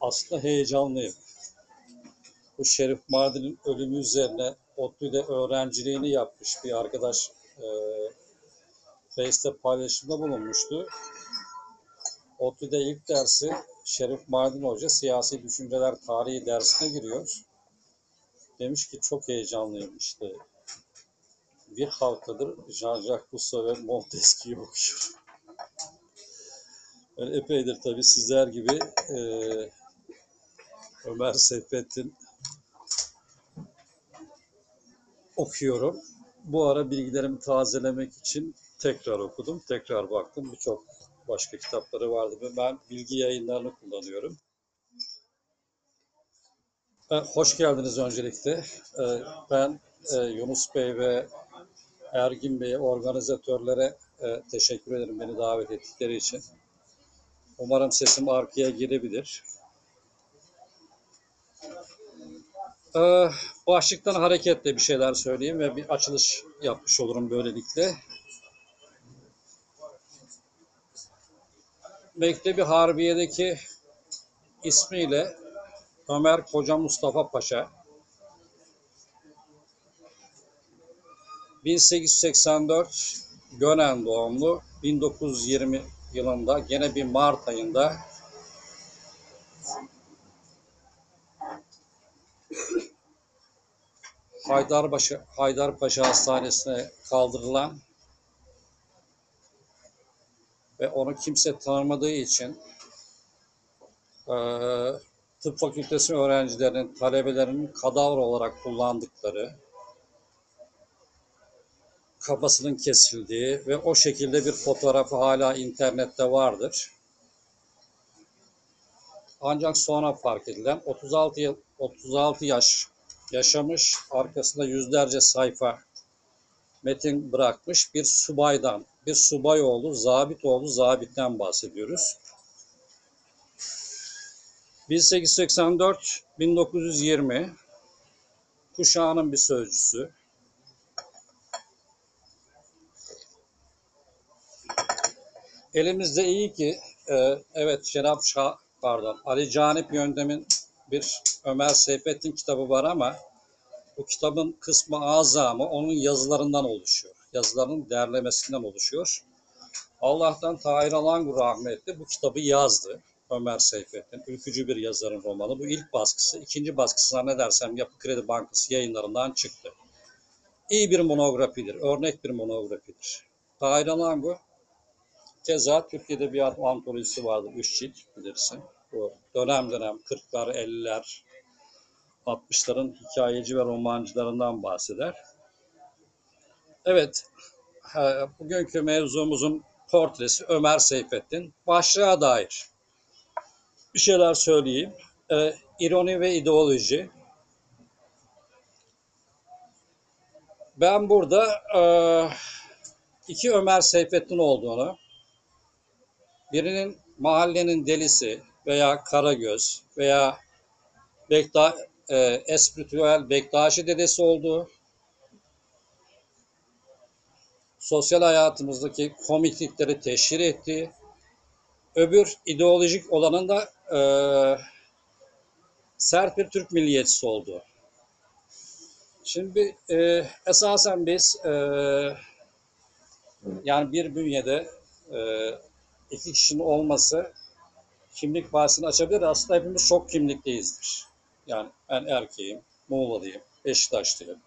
aslında heyecanlıyım. Bu Şerif Mardin'in ölümü üzerine ODTÜ'de öğrenciliğini yapmış bir arkadaş Face'te paylaşımda bulunmuştu. ODTÜ'de ilk dersi Şerif Mardin Hoca siyasi düşünceler tarihi dersine giriyor. Demiş ki çok heyecanlıyım işte. Bir haftadır Jean-Jacques Rousseau ve Montesquieu okuyor. Yani epeydir tabii sizler gibi Ömer Seyfettin okuyorum. Bu ara bilgilerimi tazelemek için tekrar okudum, tekrar baktım. Birçok başka kitapları vardı ve ben bilgi yayınlarını kullanıyorum. Hoş geldiniz öncelikle. Ben Yunus Bey ve Ergin Bey organizatörlere teşekkür ederim beni davet ettikleri için. Umarım sesim arkaya girebilir. Başlıktan hareketle bir şeyler söyleyeyim ve bir açılış yapmış olurum böylelikle. Mektebi Harbiye'deki ismiyle Ömer Koca Mustafa Paşa 1884 Gönen doğumlu, 1920 yılında gene bir Mart ayında Haydarpaşa Hastanesi'ne kaldırılan ve onu kimse tanımadığı için tıp fakültesi öğrencilerinin, talebelerinin kadavra olarak kullandıkları, kafasının kesildiği ve o şekilde bir fotoğrafı hala internette vardır. Ancak sonra fark edilen 36 yaş yaşamış, arkasında yüzlerce sayfa metin bırakmış bir subaydan, bir subayoğlu, zabitoğlu, zabitten bahsediyoruz. 1884-1920 kuşağının bir sözcüsü. Elimizde iyi ki evet Ali Canip Yöntem'in bir Ömer Seyfettin kitabı var ama bu kitabın kısmı azamı onun yazılarından oluşuyor. Yazılarının derlemesinden oluşuyor. Allah'tan Tahir Alangur rahmetli bu kitabı yazdı. Ömer Seyfettin, ülkücü bir yazarın romanı. Bu ilk baskısı, ikinci baskısı zannedersem Yapı Kredi Bankası yayınlarından çıktı. İyi bir monografidir, örnek bir monografidir. Tahir Alangur, keza Türk Edebiyat Antolojisi vardı, 3 cilt bilirsin. Bu dönem dönem 40'lar, 50'ler, 60'ların hikayeci ve romancılarından bahseder. Evet, bugünkü mevzumuzun portresi Ömer Seyfettin. Başlığa dair bir şeyler söyleyeyim. İroni ve ideoloji. Ben burada iki Ömer Seyfettin olduğunu, birinin mahallenin delisi veya karagöz veya espritüel Bektaşi dedesi olduğu, sosyal hayatımızdaki komiklikleri teşhir ettiği, öbür ideolojik olanın da sert bir Türk milliyetçisi olduğu. Şimdi esasen biz yani bir bünyede iki kişinin olması kimlik bahsini açabilir. Aslında hepimiz çok kimlikliyizdir. Yani ben erkeğim, Muğla'lıyım, Beşiktaşlıyım,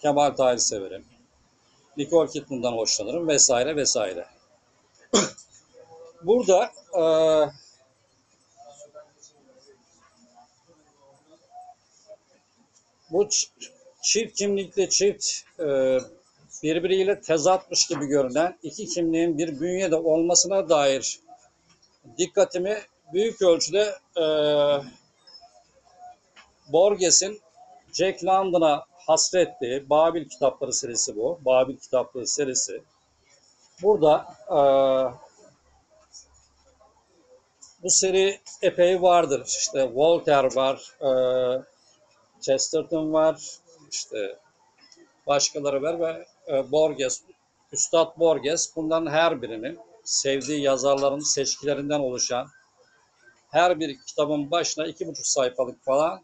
Kemal Tahir'i severim, Nicole Kidman'dan hoşlanırım vesaire vesaire. Burada bu çift kimlikli, çift birbiriyle tezatmış gibi görünen iki kimliğin bir bünyede olmasına dair dikkatimi büyük ölçüde Borges'in Jack London'a hasrettiği Babil kitapları serisi bu. Babil kitapları serisi. Burada bu seri epey vardır. İşte Voltaire var, Chesterton var, işte başkaları var ve Borges, Üstad Borges bunların her birinin sevdiği yazarların seçkilerinden oluşan, her bir kitabın başına 2,5 sayfalık falan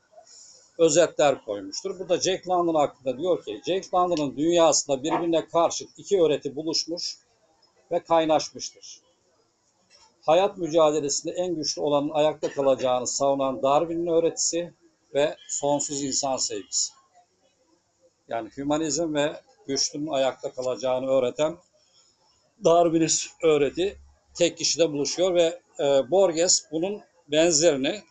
özetler koymuştur. Burada Jack London hakkında diyor ki, Jack London'ın dünyasında birbirine karşıt iki öğreti buluşmuş ve kaynaşmıştır. Hayat mücadelesinde en güçlü olanın ayakta kalacağını savunan Darwin'in öğretisi ve sonsuz insan sevgisi. Yani hümanizm ve güçlünün ayakta kalacağını öğreten Darwinist öğreti tek kişide buluşuyor ve Borges bunun benzerini,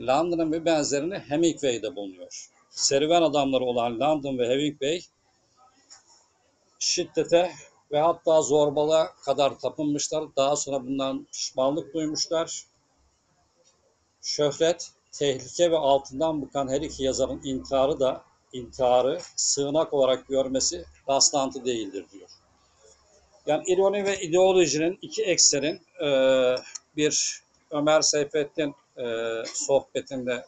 London'ın bir benzerini Hemingway'de bulunuyor. Serüven adamları olan London ve Hemingway şiddete ve hatta zorbalığa kadar tapınmışlar. Daha sonra bundan pişmanlık duymuşlar. Şöhret, tehlike ve altından bıkan her iki yazarın intiharı sığınak olarak görmesi rastlantı değildir diyor. Yani ironi ve ideolojinin iki eksenin bir Ömer Seyfettin sohbetinde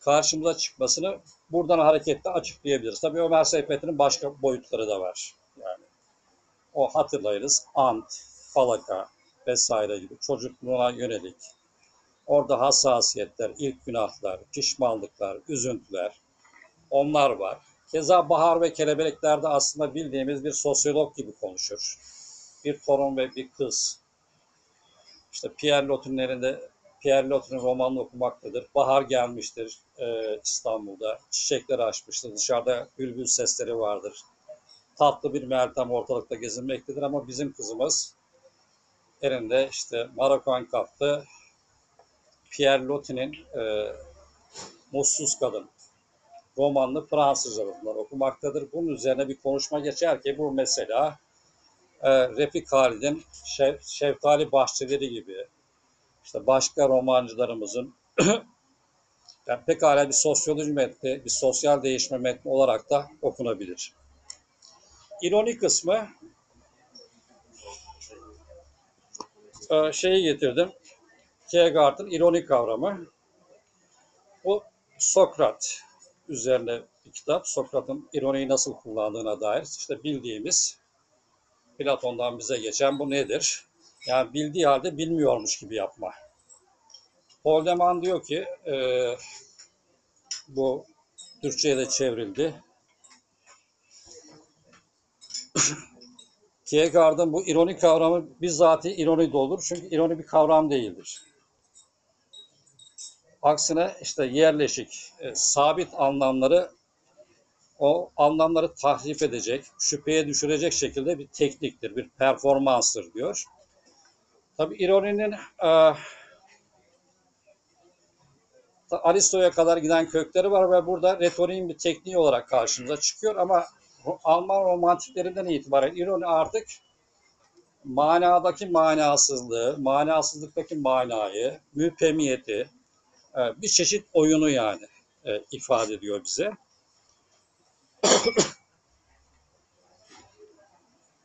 karşımıza çıkmasını buradan hareketle açıklayabiliriz. Tabii Ömer Seyfettin'in başka boyutları da var. Yani o hatırlayınız Ant, Falaka vesaire gibi çocukluğa yönelik. Orada hassasiyetler, ilk günahlar, pişmanlıklar, üzüntüler, onlar var. Keza Bahar ve Kelebekler'de aslında bildiğimiz bir sosyolog gibi konuşur. Bir torun ve bir kız. İşte Pierre Loti'nin romanını okumaktadır. Bahar gelmiştir İstanbul'da. Çiçekler açmıştır. Dışarıda bülbül sesleri vardır. Tatlı bir Meltem ortalıkta gezinmektedir ama bizim kızımız elinde işte Marokan kaplı Pierre Loti'nin Mutsuz Kadın romanlı Fransızca bunlar okumaktadır. Bunun üzerine bir konuşma geçer ki bu mesela Refik Halid'in Şeftali Bahçeleri gibi işte başka romancılarımızın yani pekala bir sosyoloji metni, bir sosyal değişme metni olarak da okunabilir. İroni kısmı şeyi getirdim. Kierkegaard'ın ironi kavramı. Bu Sokrat üzerine bir kitap. Sokrat'ın ironiyi nasıl kullandığına dair işte bildiğimiz Platon'dan bize geçen bu nedir? Yani bildiği halde bilmiyormuş gibi yapma. Paul Deman diyor ki bu Türkçe'ye de çevrildi. Kierkegaard'ın bu ironi kavramı bizzati ironi de olur. Çünkü ironi bir kavram değildir. Aksine işte yerleşik, sabit anlamları, o anlamları tahrif edecek, şüpheye düşürecek şekilde bir tekniktir, bir performanstır diyor. Tabii ironinin Aristo'ya kadar giden kökleri var ve burada retoriğin bir tekniği olarak karşımıza çıkıyor ama Alman romantiklerinden itibaren ironi artık manadaki manasızlığı, manasızlıktaki manayı, müphemiyeti, bir çeşit oyunu yani ifade ediyor bize.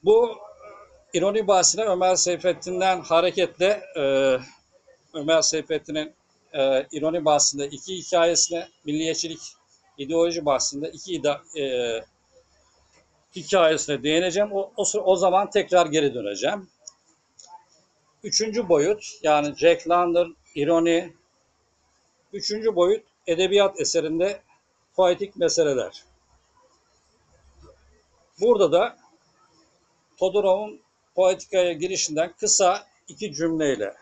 Bu ironi bahsine Ömer Seyfettin'den hareketle Ömer Seyfettin'in ironi bahsinde iki hikayesine, milliyetçilik ideoloji bahsinde iki hikayesine değineceğim. O zaman tekrar geri döneceğim. Üçüncü boyut yani Jack London, ironi. Üçüncü boyut edebiyat eserinde poetik meseleler. Burada da Todorov'un Poetika'ya girişinden kısa iki cümleyle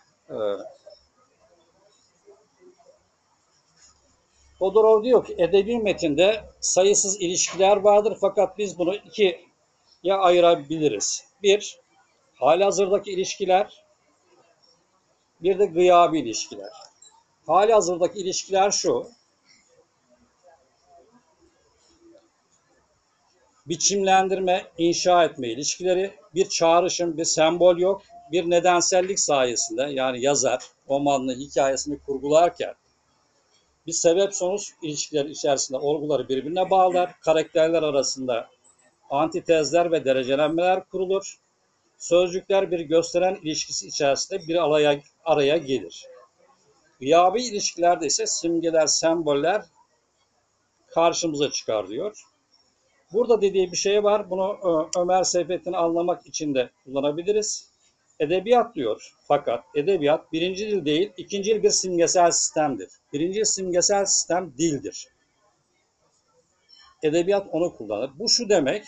Todorov diyor ki edebi metinde sayısız ilişkiler vardır fakat biz bunu ikiye ayırabiliriz. Bir, halihazırdaki ilişkiler, bir de gıyabi ilişkiler. Halihazırdaki ilişkiler şu, biçimlendirme, inşa etme ilişkileri, bir çağrışım, bir sembol yok, bir nedensellik sayesinde yani yazar romanını, hikayesini kurgularken bir sebep-sonuç ilişkileri içerisinde olguları birbirine bağlar, karakterler arasında antitezler ve derecelenmeler kurulur, sözcükler bir gösteren ilişkisi içerisinde bir araya gelir. Gıyabi ilişkilerde ise simgeler, semboller karşımıza çıkar diyor. Burada dediği bir şey var. Bunu Ömer Seyfettin'i anlamak için de kullanabiliriz. Edebiyat diyor. Fakat edebiyat birinci dil değil, ikinci dil bir simgesel sistemdir. Birinci simgesel sistem dildir. Edebiyat onu kullanır. Bu şu demek,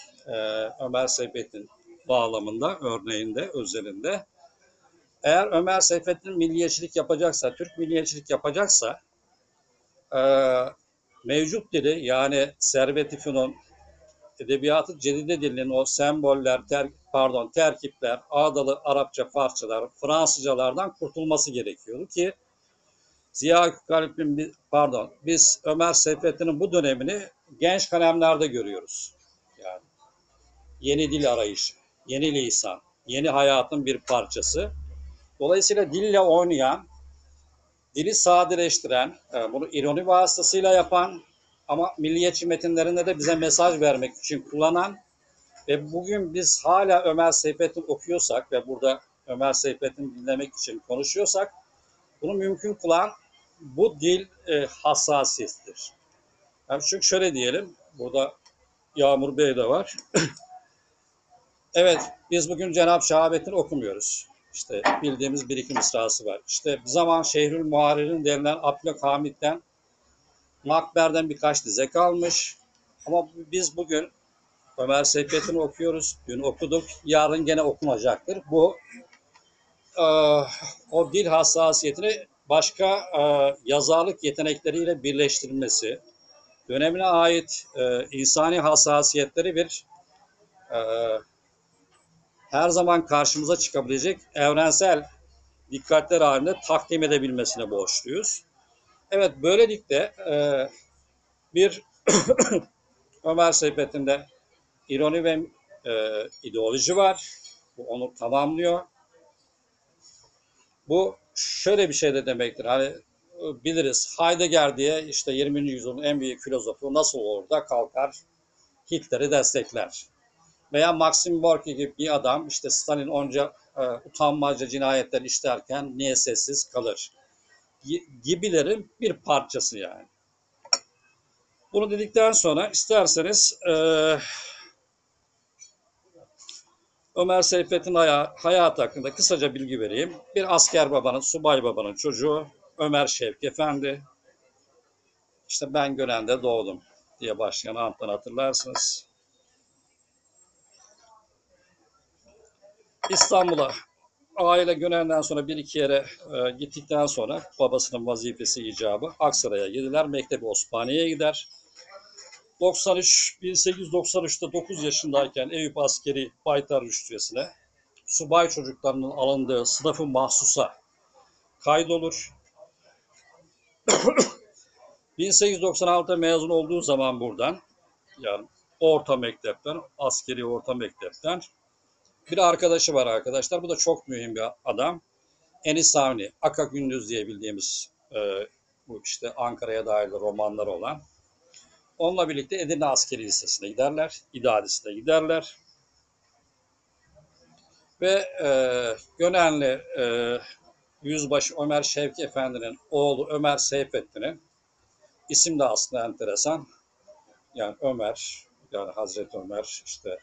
Ömer Seyfettin bağlamında, örneğinde, özelinde. Eğer Ömer Seyfettin milliyetçilik yapacaksa, Türk milliyetçilik yapacaksa, mevcut dili, yani Servet-i Fünun, Edebiyat-ı Cedide dilinin o semboller, terkipler, ağdalı Arapça parçalar, Fransızcalardan kurtulması gerekiyordu ki Ziya Gökalp'in, biz Ömer Seyfettin'in bu dönemini genç kalemlerde görüyoruz. Yani yeni dil arayışı, yeni lisan, yeni hayatın bir parçası. Dolayısıyla dille oynayan, dili sadeleştiren, bunu ironi vasıtasıyla yapan ama milliyetçi metinlerinde de bize mesaj vermek için kullanan ve bugün biz hala Ömer Seyfettin okuyorsak ve burada Ömer Seyfettin dinlemek için konuşuyorsak bunu mümkün kılan bu dil hassasiyettir. Yani çünkü şöyle diyelim, burada Yağmur Bey de var. Evet, biz bugün Cenab-ı Şahabettin okumuyoruz. İşte bildiğimiz bir iki mısrası var. İşte bir zaman Şehrül Muharrir'in denilen Abdülhak Hamid'den, Makber'den birkaç dize kalmış. Ama biz bugün Ömer Seyfettin'i okuyoruz. Dün okuduk. Yarın gene okunacaktır. Bu o dil hassasiyetini başka yazarlık yetenekleriyle birleştirilmesi, dönemine ait insani hassasiyetleri bir her zaman karşımıza çıkabilecek evrensel dikkatler halinde takdim edebilmesine borçluyuz. Evet, böylelikle bir Ömer Seyfettin'de ironi ve ideoloji var. Bu onu tamamlıyor. Bu şöyle bir şey de demektir. Hani biliriz, Heidegger diye işte 20. yüzyılın en büyük filozofu nasıl olur da kalkar Hitler'i destekler. Veya Maxim Gorki gibi bir adam işte Stalin onca utanmazca cinayetler işlerken niye sessiz kalır gibilerin bir parçası yani. Bunu dedikten sonra isterseniz Ömer Seyfettin hayatı hakkında kısaca bilgi vereyim. Bir asker babanın, subay babanın çocuğu Ömer Şevki Efendi. İşte ben Gölen'de doğdum diye başlayan anttan hatırlarsınız. İstanbul'a aile Gölen'den sonra bir iki yere gittikten sonra babasının vazifesi icabı Aksaray'a gidiler. Mektebi Osmaniye'ye gider. 1893'te 9 yaşındayken Eyüp Askeri Baytar Rüştiyesi'ne subay çocuklarının alındığı sınıfı mahsusa kaydolur. 1896'da mezun olduğu zaman buradan, yani orta mektepten, askeri orta mektepten bir arkadaşı var arkadaşlar. Bu da çok mühim bir adam. Enis Avni, Aka Gündüz diye bildiğimiz bu işte Ankara'ya dair romanlar olan. Onunla birlikte Edirne Askeri Lisesi'ne giderler. İdaresi'ne giderler. Ve Gönenli Yüzbaşı Ömer Şevki Efendi'nin oğlu Ömer Seyfettin'in isim de aslında enteresan. Yani Ömer, yani Hazreti Ömer işte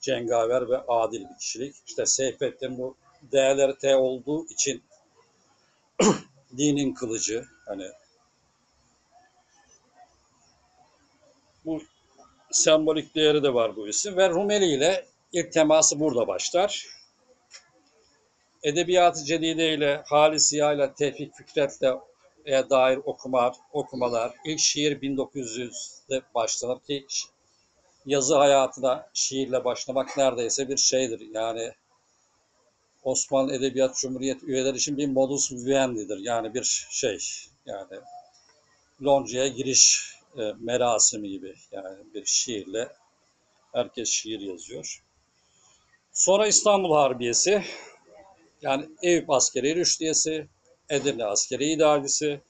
cengaver ve adil bir kişilik. İşte Seyfettin bu değerleri T olduğu için dinin kılıcı, hani bu sembolik değeri de var bu isim ve Rumeli ile ilk teması burada başlar. Edebiyat-ı Cedide ile Halisiye ile Tevfik Fikret'le dair okumalar ilk şiir 1900'de başlanır ki yazı hayatına şiirle başlamak neredeyse bir şeydir. Yani Osmanlı Edebiyat Cumhuriyeti üyeleri için bir modus vivendi'dir. Yani bir şey, yani loncaya giriş merasimi gibi. Yani bir şiirle herkes şiir yazıyor. Sonra İstanbul Harbiyesi, yani Eyüp Askeri Rüştiyesi, Edirne Askeri İdaresi,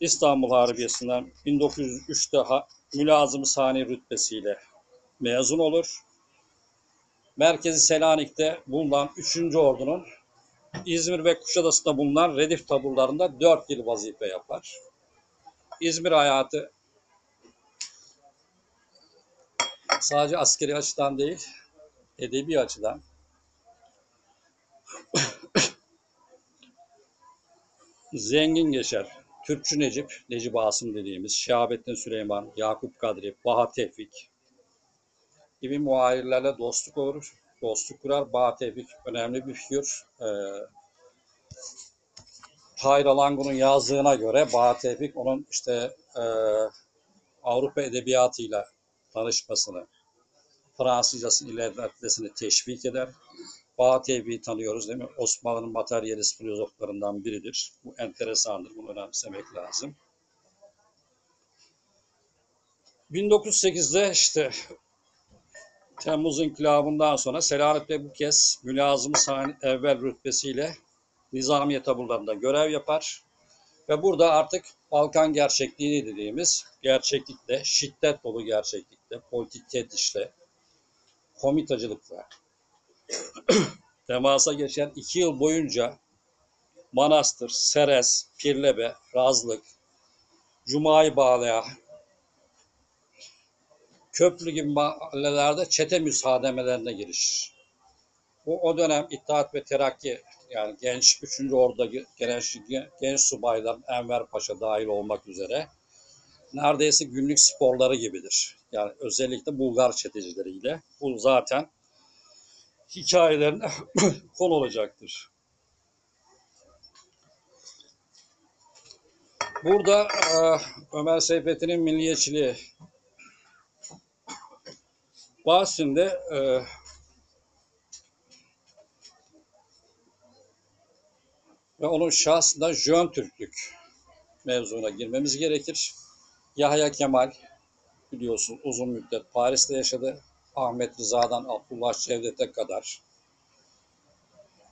İstanbul Harbiyesi'nden 1903'te mülazım-ı sani rütbesiyle mezun olur. Merkezi Selanik'te bulunan 3. Ordu'nun İzmir ve Kuşadası'nda bulunan redif taburlarında 4 yıl vazife yapar. İzmir hayatı sadece askeri açıdan değil, edebi açıdan Zengin Yaşar, Türkçü Necip, Necip Asım dediğimiz, Şahabettin Süleyman, Yakup Kadri, Baha Tevfik gibi muayirlerle dostluk olur. Dostluk kurar. Baha Tevfik önemli bir figür. Tahir Alangu'nun yazdığına göre Baha Tevfik onun işte Avrupa edebiyatıyla tanışmasını, Fransızcasını ilerletmesini teşvik eder. Baha Tevfik'i tanıyoruz değil mi? Osmanlı'nın materyalist filozoflarından biridir. Bu enteresandır. Bunu önemsemek lazım. 1908'de işte Temmuz İnkılabı'ndan sonra Selahattin bu kez mülazım evvel rütbesiyle nizamiye taburlarında görev yapar. Ve burada artık Balkan gerçekliği dediğimiz gerçeklikle, şiddet dolu gerçeklikle, politik tehditçilikle, komitacılıkla temasa geçen 2 yıl boyunca Manastır, Serez, Pirlebe, Razlık, Cuma'yı Bağlaya, Köprülü gibi mahallelerde çete müsademelerine girişir. Bu o dönem İttihat ve Terakki, yani genç 3. Ordu'daki genç subaylar Enver Paşa dahil olmak üzere neredeyse günlük sporları gibidir. Yani özellikle Bulgar çetecileriyle. Bu zaten hikayelerine konu olacaktır. Burada Ömer Seyfettin'in milliyetçiliği bahsinde ve onun şahsında Jön Türklük mevzuna girmemiz gerekir. Yahya Kemal biliyorsun uzun müddet Paris'te yaşadı. Ahmet Rıza'dan Abdullah Cevdet'e kadar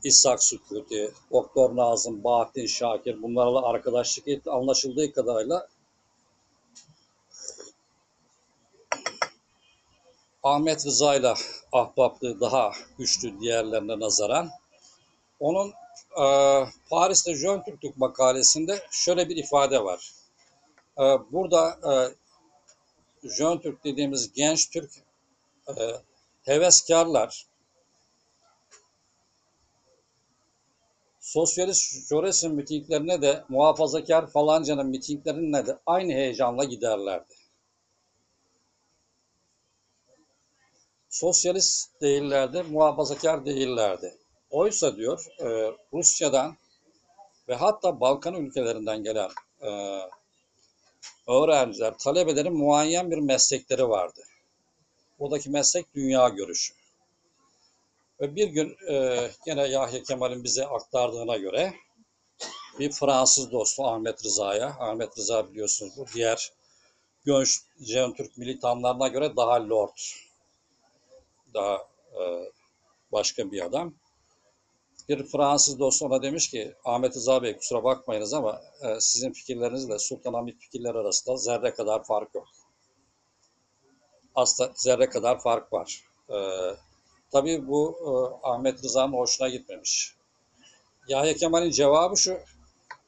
İshak Sükûti, Doktor Nazım, Bahattin Şakir bunlarla arkadaşlık etti. Anlaşıldığı kadarıyla Ahmet Rıza'yla ahbaplığı daha güçlü diğerlerine nazaran. Onun Paris'te Jön Türklük makalesinde şöyle bir ifade var. Burada Jön Türk dediğimiz genç Türk heveskarlar sosyalist Jores'in mitinglerine de muhafazakar falancanın mitinglerine de aynı heyecanla giderlerdi. Sosyalist değillerdi, muhafazakar değillerdi. Oysa diyor Rusya'dan ve hatta Balkan ülkelerinden gelen öğrenciler, talebelerin muayyen bir meslekleri vardı. Buradaki meslek dünya görüşü. Ve bir gün gene Yahya Kemal'in bize aktardığına göre bir Fransız dostu Ahmet Rıza'ya, Ahmet Rıza biliyorsunuz bu diğer Jön Türk militanlarına göre daha lord, daha başka bir adam. Bir Fransız dostu ona demiş ki Ahmet Rıza Bey kusura bakmayınız ama sizin fikirlerinizle Sultanahmet fikirleri arasında zerre kadar fark yok. Aslında zerre kadar fark var. Tabii bu Ahmet Rıza'nın hoşuna gitmemiş. Yahya Kemal'in cevabı şu.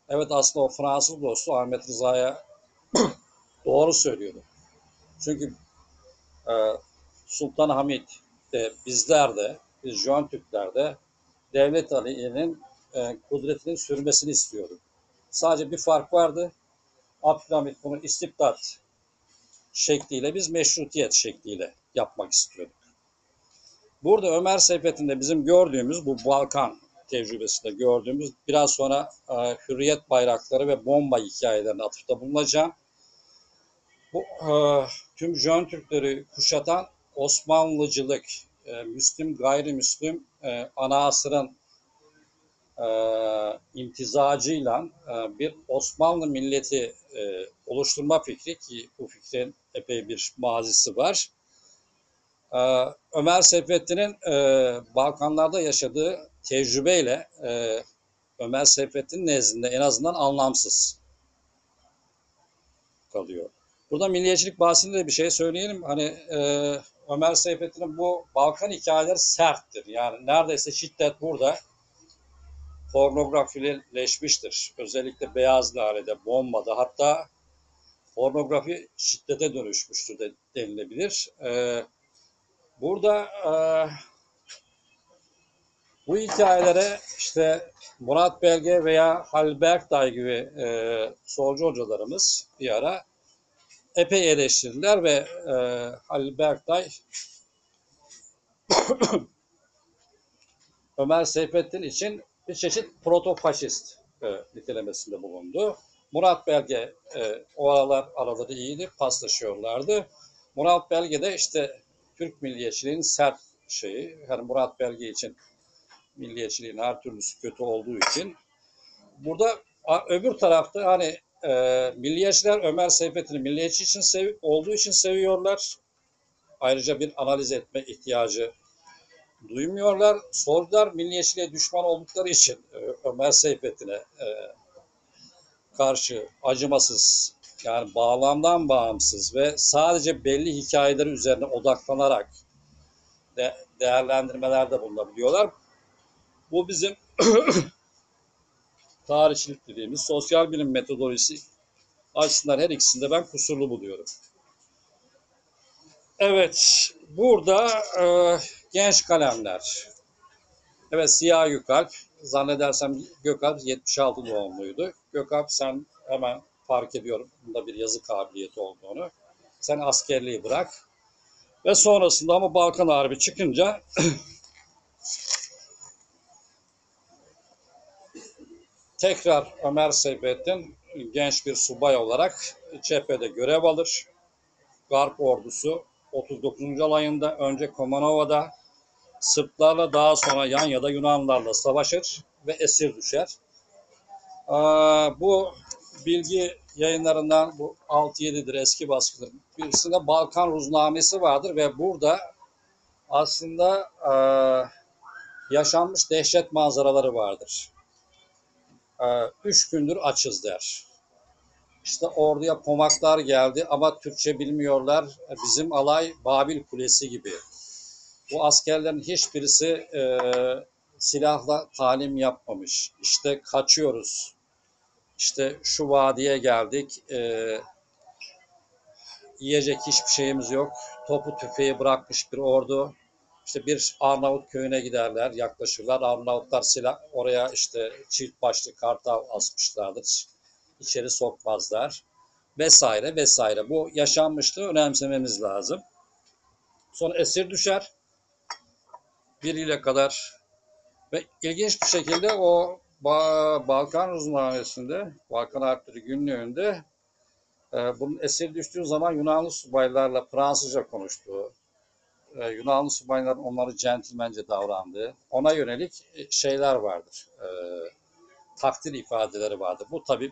Evet aslında o Fransız dostu Ahmet Rıza'ya doğru söylüyordu. Çünkü Sultanahmet de bizler de, biz Jön Türkler de Devlet Ali'nin kudretinin sürmesini istiyordu. Sadece bir fark vardı. Abdülhamit bunu istibdat şekliyle, biz meşrutiyet şekliyle yapmak istiyorduk. Burada Ömer Seyfettin'de bizim gördüğümüz bu Balkan tecrübesinde gördüğümüz biraz sonra hürriyet bayrakları ve bomba hikayelerine atıfta bulunacağım. Bu tüm Jön Türkleri kuşatan Osmanlıcılık, Müslüm, gayrimüslim anasırın imtizacıyla bir Osmanlı milleti oluşturma fikri ki bu fikrin epey bir mazisi var. Ömer Seyfettin'in Balkanlarda yaşadığı tecrübeyle Ömer Seyfettin'in nezdinde en azından anlamsız kalıyor. Burada milliyetçilik bahsinde de bir şey söyleyelim. Hani Ömer Seyfettin'in bu Balkan hikayeleri serttir. Yani neredeyse şiddet burada pornografileşmiştir. Özellikle Beyaz Lale'de, Bomba'da hatta pornografi şiddete dönüşmüştür de denilebilir. Burada Bu hikayelere işte Murat Belge veya Halil Berktay gibi solcu hocalarımız bir ara epey eleştirdiler ve Halil Berktay Ömer Seyfettin için bir çeşit protofaşist nitelemesinde bulundu. Murat Belge o aralar araları iyiydi, paslaşıyorlardı. Murat Belge de işte Türk milliyetçiliğinin sert şeyi, yani Murat Belge için milliyetçiliğin her türlüsü kötü olduğu için. Burada öbür tarafta hani milliyetçiler Ömer Seyfettin'i milliyetçi için olduğu için seviyorlar. Ayrıca bir analiz etme ihtiyacı duymuyorlar. Solcular milliyetçiliğe düşman oldukları için Ömer Seyfettin'e karşı acımasız, yani bağlamdan bağımsız ve sadece belli hikayeleri üzerine odaklanarak değerlendirmelerde bulunabiliyorlar. Bu bizim tarihçilik dediğimiz sosyal bilim metodolojisi açısından her ikisini de ben kusurlu buluyorum. Evet, burada genç kalemler. Evet, Ziya Gökalp. Zannedersem Gökalp 76 doğumluydu. Gökalp, sen hemen fark ediyorum bunda bir yazı kabiliyeti olduğunu. Sen askerliği bırak. Ve sonrasında ama Balkan Harbi çıkınca tekrar Ömer Seyfettin genç bir subay olarak cephede görev alır. Garp ordusu 39. alayında önce Komanova'da Sırplarla, daha sonra Yanya'da Yunanlarla savaşır ve esir düşer. Bu bilgi yayınlarından, bu 6-7'dir, eski baskıdır. Birisinde Balkan Ruznamesi vardır ve burada aslında yaşanmış dehşet manzaraları vardır. 3 gündür açız der. İşte orduya pomaklar geldi ama Türkçe bilmiyorlar. Bizim alay Babil Kulesi gibi. Bu askerlerin hiçbirisi silahla talim yapmamış. İşte kaçıyoruz. İşte şu vadiye geldik. Yiyecek hiçbir şeyimiz yok. Topu tüfeği bırakmış bir ordu. İşte bir Arnavut köyüne giderler, yaklaşırlar. Arnavutlar silah, oraya işte çift başlı kartal asmışlardır. İçeri sokmazlar. Vesaire vesaire. Bu yaşanmıştı. Önemsememiz lazım. Sonra esir düşer. Biriyle kadar ve ilginç bir şekilde o Balkan Ruznamesi'nde, Balkan Harpleri günlüğünde bunun esir düştüğü zaman Yunanlı subaylarla Fransızca konuştuğu, Yunanlı subaylar onları centilmence davrandığı, ona yönelik şeyler vardır, takdir ifadeleri vardır. Bu tabii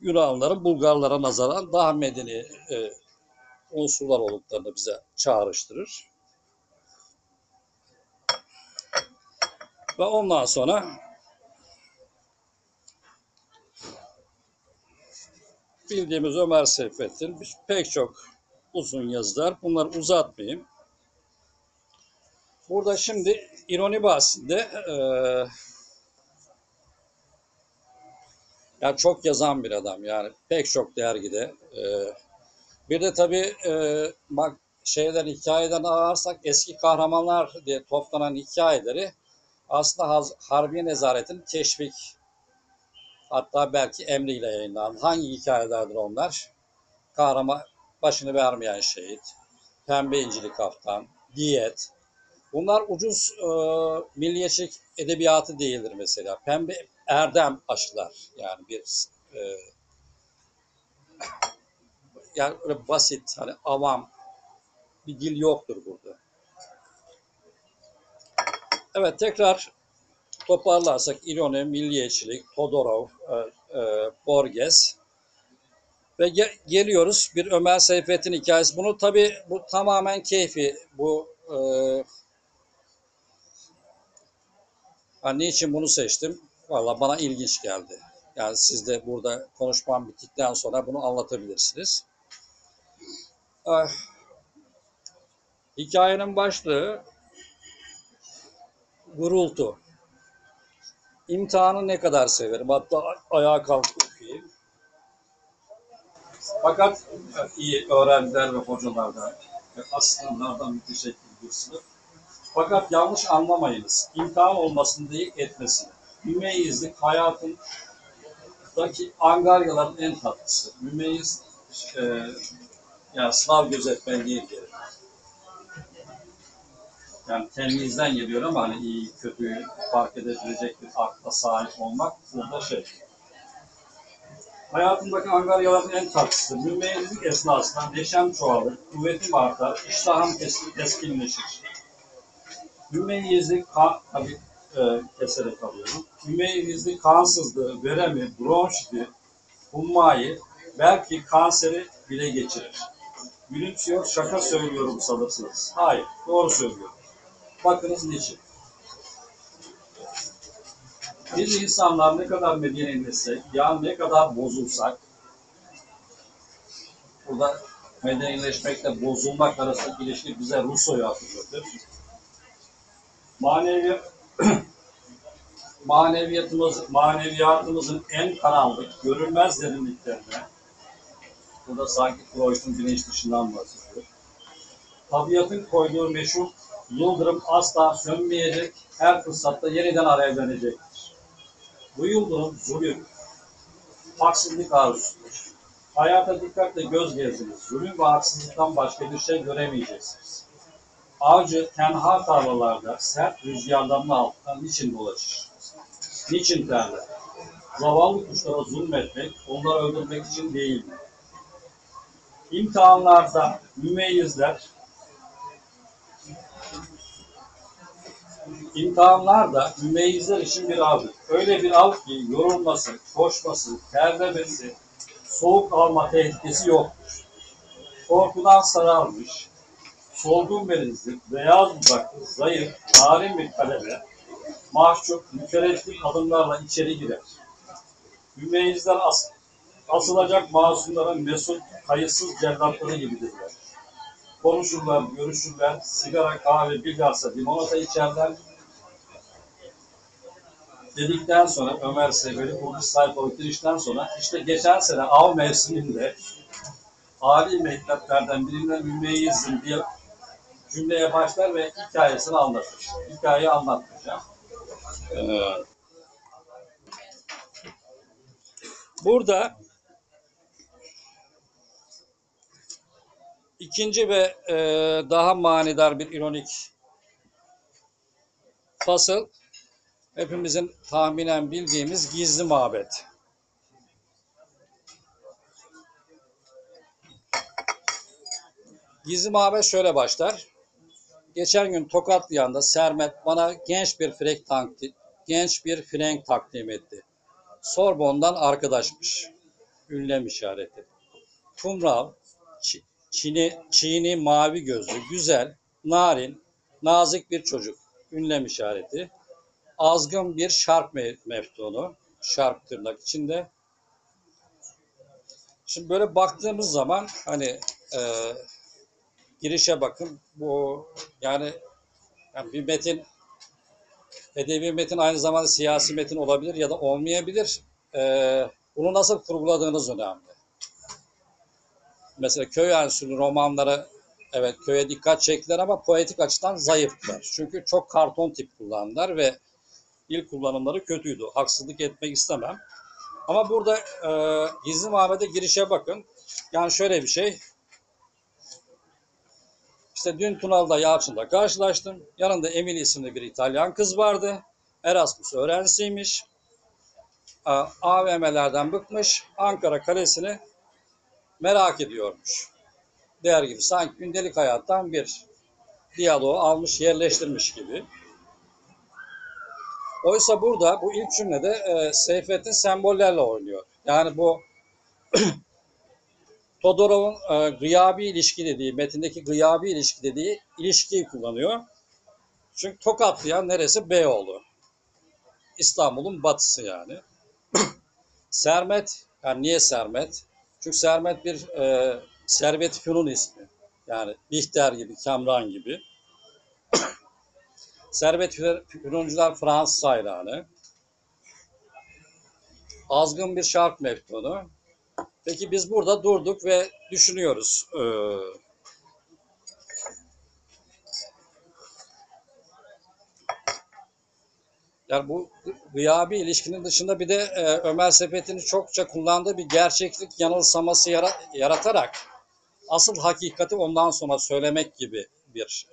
Yunanlıların Bulgarlara nazaran daha medeni unsurlar olduklarını bize çağrıştırır. Ve ondan sonra bildiğimiz Ömer Seyfettin pek çok uzun yazılar. Bunları uzatmayayım. Burada şimdi ironi bahsinde yani çok yazan bir adam. Yani pek çok dergide. Bir de tabii hikayeden ağırsak eski kahramanlar diye toplanan hikayeleri aslında Harbiye Nezaret'in teşvik, hatta belki emriyle yayınlanan hangi hikayelerdir onlar? Kahraman başını vermeyen şehit, pembe incili kaftan, diyet. Bunlar ucuz milliyetçilik edebiyatı değildir mesela. Pembe erdem aşılar. Yani bir yani öyle basit, hani avam bir dil yoktur burada. Evet, tekrar toparlarsak ironi, milliyetçilik, Todorov, Borges ve geliyoruz bir Ömer Seyfettin hikayesi. Bunu tabii bu tamamen keyfi. Bu hani niçin bunu seçtim? Vallahi bana ilginç geldi. Yani siz de burada konuşmam bittikten sonra bunu anlatabilirsiniz. Hikayenin başlığı gurultu. İmtihanı ne kadar severim. Hatta ayağa kalkıp okuyayım. Fakat iyi öğrenciler ve hocalardan ve asistanlardan müteşekkil bir sınıf Fakat yanlış anlamayınız. İmtihan olmasın diye etmesin. Mümeyizlik hayatındaki angaryaların en tatlısı. Mümeyiz yani sınav gözetmenliği diyelim. Yani temizden geliyor ama hani iyi kötüyü fark edebilecek bir akla sahip olmak burada şey. Hayatımdaki angaryaların en tatlısı. Mümeyizlik esnasında neşem çoğalır, kuvvetim artar, iştahım keskinleşir. Mümeyizlik, tabii keserek alıyorum. Mümeyizlik kansızlığı, veremi, bronşiti, hummayı, belki kanseri bile geçirir. Gülümsüyor, şaka söylüyorum sanırsınız. Hayır, doğru söylüyorum. Bakınız niçin? Biz insanlar ne kadar medenileşsek, yani ne kadar bozulsak, burada medenileşmekle bozulmak arasındaki ilişki bize Rousseau'yu hatırlatır. Maneviyatımızın en karanlık, görünmez derinliklerine, burada sanki Freud'un bilinç dışından bahsediyor. Tabiatın koyduğu meşhur yıldırım asla sönmeyecek, her fırsatta yeniden alevlenecektir. Bu yıldırım zulüm, haksızlık arzusudur. Hayata dikkatle göz gezdiniz, zulüm ve haksızlıktan başka bir şey göremeyeceksiniz. Avcı tenha tarlalarda sert rüzgarların altından niçin dolaşır? Niçin terler? Zavallı kuşlara zulmetmek, onları öldürmek için değil mi? İmtihanlarda mümeyizler için bir avdır. Öyle bir av ki yorulması, koşması, terlemesi, soğuk alma tehlikesi yoktur. Korkudan sararmış, solgun benizli, beyaz dudaklı, zayıf, narin bir talebe, mahcup, mükerretli kadınlarla içeri girer. Mümeyizler asılacak masumların mesut, kayıtsız cellatları gibidirler. Konuşurlar, görüşürler, sigara, kahve, bilhassa limonata içerler. Dedikten sonra, Ömer Seferi, bu sayfalık girişten sonra, işte geçen sene av mevsiminde âli mekteplerden birinde mümeyizim diye cümleye başlar ve hikayesini anlatır. Hikayeyi anlatmayacağım. Burada ikinci ve daha manidar bir ironik fasıl, hepimizin tahminen bildiğimiz gizli mabet. Gizli mabet şöyle başlar. Geçen gün Tokatlıyan'da Sermet bana genç bir frenk takdim etti. Sorbon'dan arkadaşmış. Ünlem işareti. Kumral, çiğni mavi gözlü, güzel, narin, nazik bir çocuk. Ünlem işareti. Azgın bir şarp meftunu. Şarp tırnak içinde. Şimdi böyle baktığımız zaman hani girişe bakın. Bu yani bir metin, edebi metin aynı zamanda siyasi metin olabilir ya da olmayabilir. Bunu nasıl kurguladığınız önemli. Mesela köy enstitülü romanları, evet, köye dikkat çektiler ama poetik açıdan zayıftılar. Çünkü çok karton tip kullandılar ve ilk kullanımları kötüydü. Haksızlık etmek istemem. Ama burada gizli mabede girişe bakın. Yani şöyle bir şey. İşte dün Tunalı'da, Yalçın'da karşılaştım. Yanında Emily isimli bir İtalyan kız vardı. Erasmus öğrencisiymiş. AVM'lerden bıkmış. Ankara Kalesi'ni merak ediyormuş. Değer gibi sanki gündelik hayattan bir diyaloğu almış, yerleştirmiş gibi. Oysa burada bu ilk cümlede Seyfettin sembollerle oynuyor. Yani bu Todorov'un gıyabi ilişki dediği, metindeki gıyabi ilişki dediği ilişkiyi kullanıyor. Çünkü Tokatlıyan neresi? Beyoğlu. İstanbul'un batısı yani. Sermet, yani niye Sermet? Çünkü Sermet bir Servet-i Fünun ismi. Yani Bihter gibi, Kamran gibi. Servet-i Fünuncular Fransız hayranı. Azgın bir şark meftunu. Peki biz burada durduk ve düşünüyoruz. Yani bu gıyabi ilişkinin dışında bir de Ömer Sepeti'nin çokça kullandığı bir gerçeklik yanılsaması yaratarak asıl hakikati ondan sonra söylemek gibi bir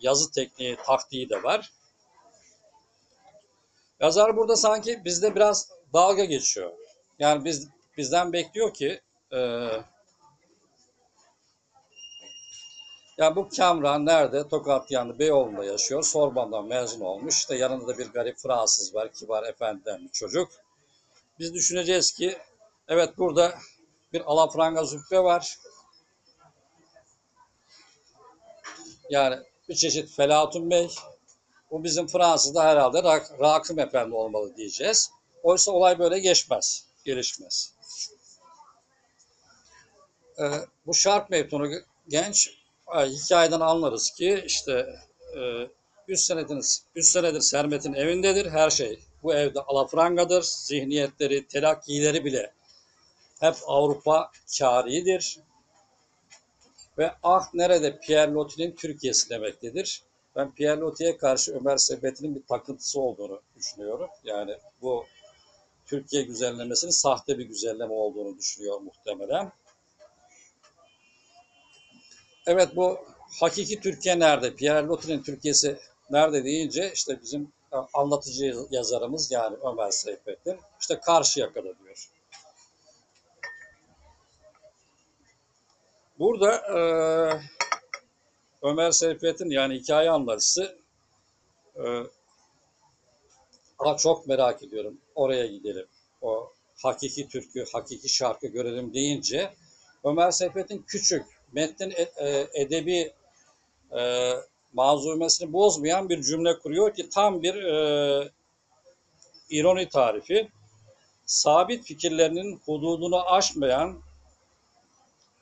yazı tekniği, taktiği de var. Yazar burada sanki bizde biraz dalga geçiyor. Yani bizden bekliyor ki ya bu Kamran nerede? Tokatlıyanlı Beyoğlu'nda yaşıyor. Sorban'dan mezun olmuş. İşte yanında da bir garip Fransız var. Kibar efendiden bir çocuk. Biz düşüneceğiz ki evet burada bir alafranga züppe var. Yani bir çeşit Felatun Bey. Bu bizim Fransız'da herhalde Rakım Efendi olmalı diyeceğiz. Oysa olay böyle geçmez, gelişmez. Bu şark meftunu genç hikayeden anlarız ki işte 3 senedir Sermet'in evindedir. Her şey bu evde alafrangadır. Zihniyetleri, telakkileri bile hep Avrupa kâridir. Ve ah nerede Pierre Loti'nin Türkiye'si demektedir. Ben Pierre Loti'ye karşı Ömer Sepeti'nin bir takıntısı olduğunu düşünüyorum. Yani bu Türkiye güzellemesinin sahte bir güzelleme olduğunu düşünüyor muhtemelen. Evet bu hakiki Türkiye nerede? Pierre Loti'nin Türkiye'si nerede deyince işte bizim anlatıcı yazarımız yani Ömer Seyfettin işte Karşıyaka'da diyor. Burada Ömer Seyfettin yani hikaye anlatıcısı çok merak ediyorum oraya gidelim. O hakiki türkü, hakiki şarkı görelim deyince Ömer Seyfettin küçük metnin edebi malzumesini bozmayan bir cümle kuruyor ki tam bir ironi tarifi. Sabit fikirlerinin hududunu aşmayan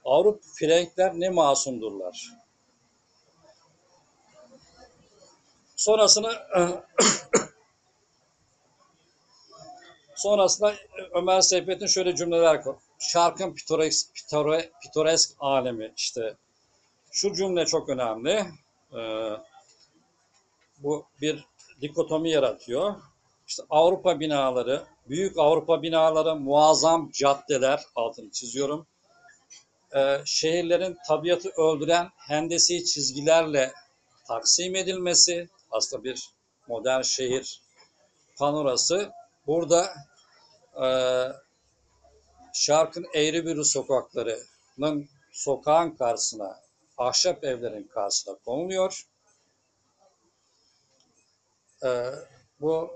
Avrupa frenkler ne masumdurlar. Sonrasında Ömer Seyfettin şöyle cümleler koyuyor. Şarkın pitoresk alemi işte. Şu cümle çok önemli. Bu bir dikotomi yaratıyor. İşte Avrupa binaları, büyük Avrupa binaları, muazzam caddeler altını çiziyorum. Şehirlerin tabiatı öldüren hendesi çizgilerle taksim edilmesi aslında bir modern şehir panorası. Burada şarkın Eğribürü sokaklarının sokağın karşısına, ahşap evlerin karşısına konuluyor. Bu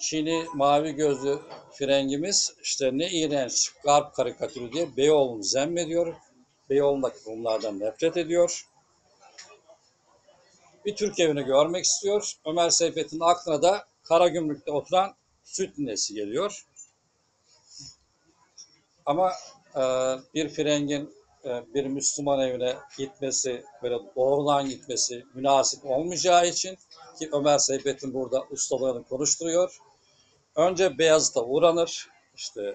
Çin'i mavi gözlü frengimiz işte ne iğrenç garp karikatürü diye Beyoğlu'nu zemmediyor. Beyoğlu'ndaki Rumlardan nefret ediyor. Bir Türk evini görmek istiyor. Ömer Seyfettin'in aklına da Karagümrük'te oturan süt ninesi geliyor. Ama bir frengin bir Müslüman evine gitmesi, böyle doğrudan gitmesi münasip olmayacağı için ki Ömer Seyfettin burada ustalığını konuşturuyor. Önce Beyazıt'a uğranır. İşte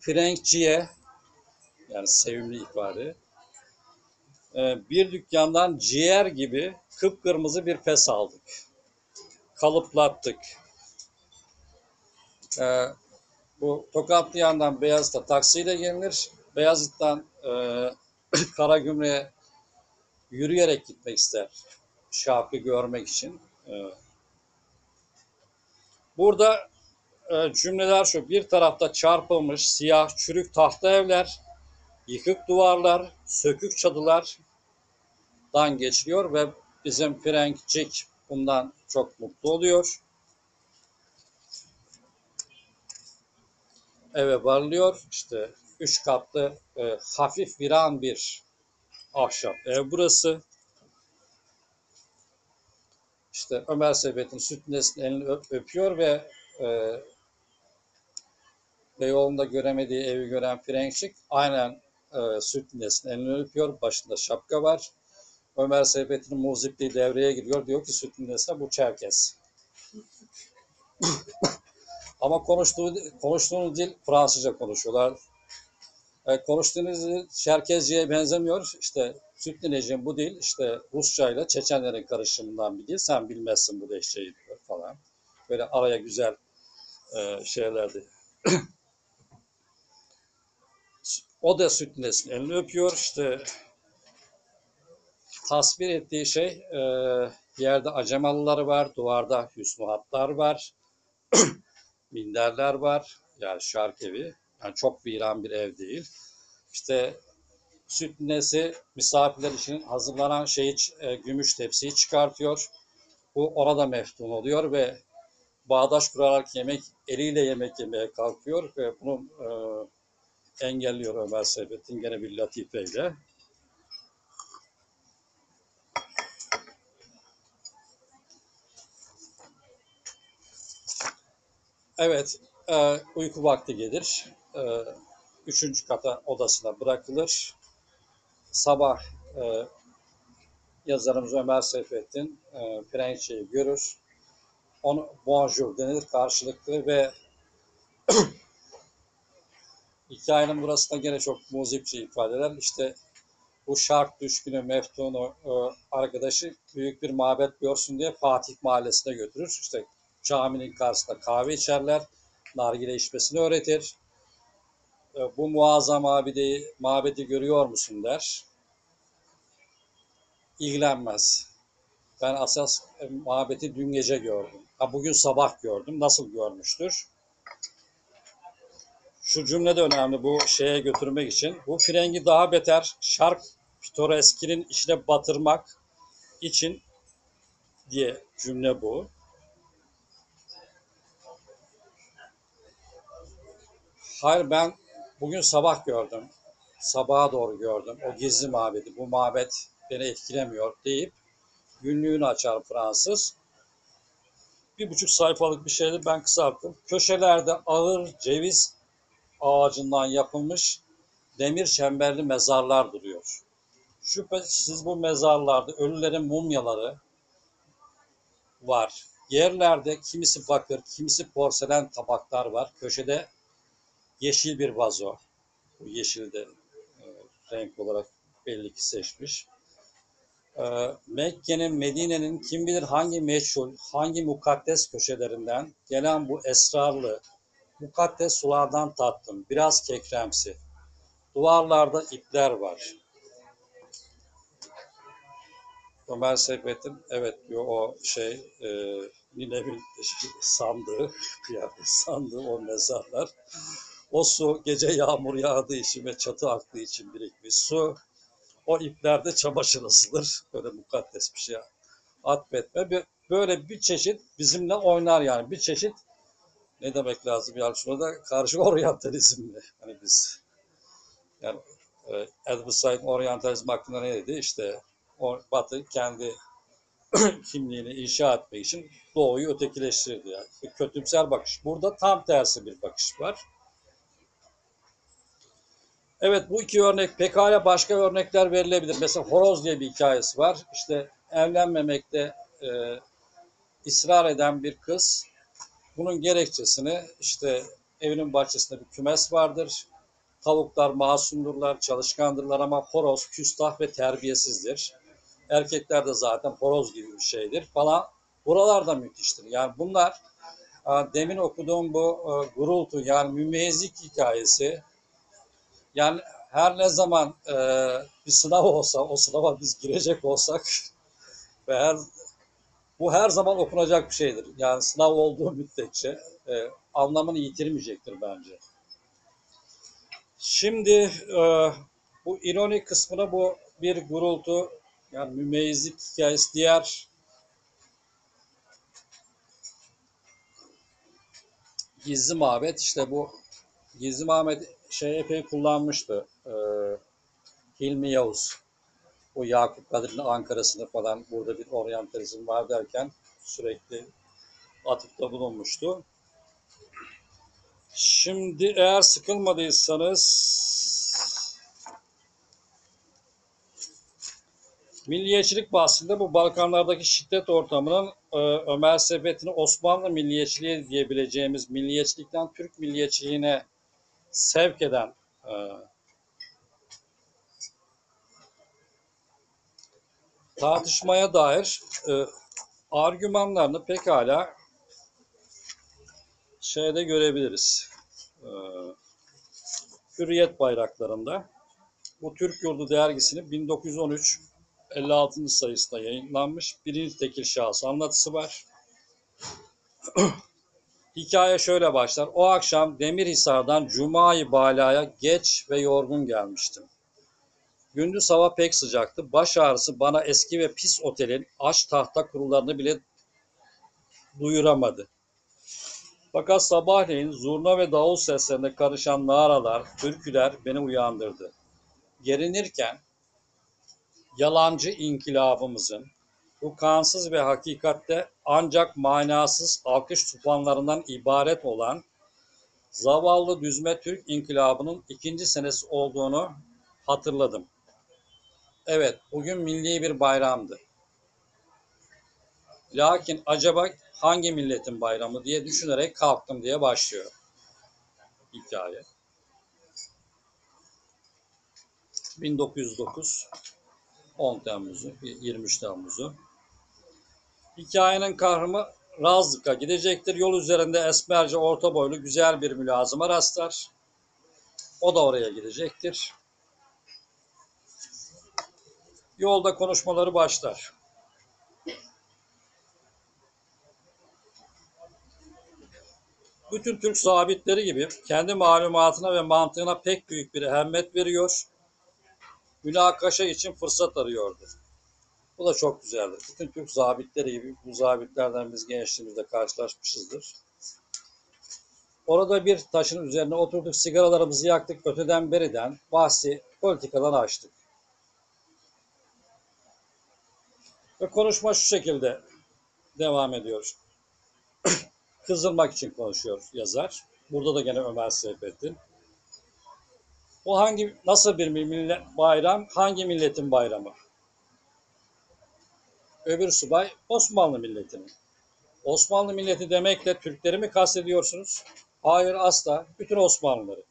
frenkçiye yani sevimli ifade bir dükkandan ciğer gibi kıpkırmızı bir fes aldık. Kalıplattık. Bu Tokatlıyan'dan Beyazıt'a taksiyle gelinir. Beyazıt'tan Karagümrük'e yürüyerek gitmek ister. Şarkı görmek için. Burada cümleler şu. Bir tarafta çarpılmış siyah çürük tahta evler, yıkık duvarlar, sökük çadılardan geçiliyor ve bizim frenkçik bundan çok mutlu oluyor. Eve varılıyor. İşte 3 katlı hafif viran bir ahşap ev burası. İşte Ömer Seyfettin süt ninesinin elini öpüyor ve Beyoğlu'nda göremediği evi gören frenkçik aynen süt ninesinin elini öpüyor. Başında şapka var. Ömer Seyfettin'in muzipliği devreye giriyor. Diyor ki süt ninesine bu Çerkes. Ama konuştuğunuz dil Fransızca konuşuyorlar. Konuştuğunuz dil Çerkezce'ye benzemiyor. İşte Sütlü Necim bu dil işte Rusça ile Çeçenlerin karışımından bir dil. Sen bilmezsin bu lehçeyi falan. Böyle araya güzel şeylerdi. O da Sütlü Necim'in elini öpüyor. İşte tasvir ettiği şey yerde Acemalıları var, duvarda Hüsnü Hatlar var, minderler var. Yani şark evi. Yani çok viran bir ev değil. İşte Sütlü Necim misafirler için hazırlanan şeyi, gümüş tepsiyi çıkartıyor. Bu orada meftun oluyor ve bağdaş kurarak yemek, eliyle yemek yemeye kalkıyor ve bunu engelliyor Ömer Seyfettin gene bir latifeyle. Evet, uyku vakti gelir. 3. kata odasına bırakılır. Sabah yazarımız Ömer Seyfettin Frenkçe'yi görür. Onu bonjour denir karşılıklı ve hikayenin burasında gene çok muzipçe ifadeler. İşte bu şark düşkünü, meftunu, arkadaşı büyük bir mabet görsün diye Fatih Mahallesi'ne götürür. İşte caminin karşısında kahve içerler, nargile içmesini öğretir. Bu muazzam mabedi görüyor musun der. İlgilenmez. Ben asas mabedi dün gece gördüm. Ha, bugün sabah gördüm. Nasıl görmüştür? Şu cümle de önemli bu şeye götürmek için. Bu frengi daha beter şark pitoreskinin içine batırmak için diye cümle bu. Hayır, ben bugün sabah gördüm. Sabaha doğru gördüm. O gizli mabedi. Bu mabet beni etkilemiyor deyip günlüğünü açar Fransız. 1,5 sayfalık bir şeydi. Ben kısalttım. Köşelerde ağır ceviz ağacından yapılmış demir çemberli mezarlar duruyor. Şüphesiz bu mezarlarda ölülerin mumyaları var. Yerlerde kimisi bakır, kimisi porselen tabaklar var. Köşede yeşil bir vazo. Bu yeşili de renk olarak belli ki seçmiş. Mekke'nin, Medine'nin kim bilir hangi meçhul, hangi mukaddes köşelerinden gelen bu esrarlı mukaddes sulardan tattım. Biraz kekremsi. Duvarlarda ipler var. Ömer Seyfettin, evet diyor o şey, Ninev'in sandığı, kıyafet sandığı o mezarlar. O su gece yağmur yağdığı için ve çatı aktığı için birikmiş su. O iplerde çamaşır asılır. Böyle mukaddes bir şey atfetme. Böyle bir çeşit bizimle oynar yani. Bir çeşit ne demek lazım yani şuna da karşı oryantalizmle. Hani biz yani Edward Said oryantalizm hakkında ne dedi? İşte Batı kendi kimliğini inşa etmek için Doğu'yu ötekileştirdi. Yani. Kötümser bakış. Burada tam tersi bir bakış var. Evet, bu iki örnek, pekala başka örnekler verilebilir. Mesela horoz diye bir hikayesi var. İşte evlenmemekte ısrar eden bir kız. Bunun gerekçesini işte evinin bahçesinde bir kümes vardır. Tavuklar masumdurlar, çalışkandırlar ama horoz küstah ve terbiyesizdir. Erkekler de zaten horoz gibi bir şeydir falan. Buralar da müthiştir. Yani bunlar demin okuduğum bu gurultu yani mümeyizlik hikayesi. Yani her ne zaman bir sınav olsa, o sınava biz girecek olsak ve bu her zaman okunacak bir şeydir. Yani sınav olduğu müddetçe anlamını yitirmeyecektir bence. Şimdi bu ironi kısmına bu bir gurultu, yani mümeyizlik hikayesi diğer. Gizli mabet, işte bu gizli mabet şey epey kullanmıştı Hilmi Yavuz. O Yakup Kadri'nin Ankara'sını falan burada bir oryantalizm var derken sürekli atıfta bulunmuştu. Şimdi eğer sıkılmadıysanız milliyetçilik bahsinde bu Balkanlardaki şiddet ortamının Ömer Seyfettin'i Osmanlı milliyetçiliği diyebileceğimiz milliyetçilikten Türk milliyetçiliğine sevk eden tartışmaya dair argümanlarını pekala şeyde görebiliriz. Hürriyet bayraklarında. Bu Türk Yurdu dergisinin 1913 56. sayısında yayınlanmış birinci tekil şahıs anlatısı var. Hikaye şöyle başlar. O akşam Demirhisar'dan Cuma-i Bala'ya geç ve yorgun gelmiştim. Gündüz hava pek sıcaktı. Baş ağrısı bana eski ve pis otelin aş tahta kurularını bile duyuramadı. Fakat sabahleyin zurna ve davul seslerine karışan naralar, türküler beni uyandırdı. Gerinirken yalancı inkılabımızın bu kansız ve hakikatte ancak manasız alkış tufanlarından ibaret olan zavallı düzme Türk inkılabının ikinci senesi olduğunu hatırladım. Evet, bugün milli bir bayramdı. Lakin acaba hangi milletin bayramı diye düşünerek kalktım diye başlıyor hikaye. 1909 10 Temmuz'u, 23 Temmuz'u. Hikayenin kahramanı Razlık'a gidecektir. Yol üzerinde esmerce, orta boylu, güzel bir mülazıma rastlar. O da oraya gidecektir. Yolda konuşmaları başlar. Bütün Türk sabitleri gibi kendi malumatına ve mantığına pek büyük bir ehemmiyet veriyor. Münakaşa için fırsat arıyordu. Bu da çok güzeldir. Bütün Türk zabitleri gibi bu zabitlerden biz gençliğimizde karşılaşmışızdır. Orada bir taşın üzerine oturduk, sigaralarımızı yaktık, öteden beriden bahsi politikadan açtık. Ve konuşma şu şekilde devam ediyor. Kızdırmak için konuşuyor yazar. Burada da gene Ömer Seyfettin. Bu hangi, nasıl bir millet bayram, hangi milletin bayramı? Öbür subay, Osmanlı milletini. Osmanlı milleti demekle Türkleri mi kastediyorsunuz? Hayır, asla, bütün Osmanlıları.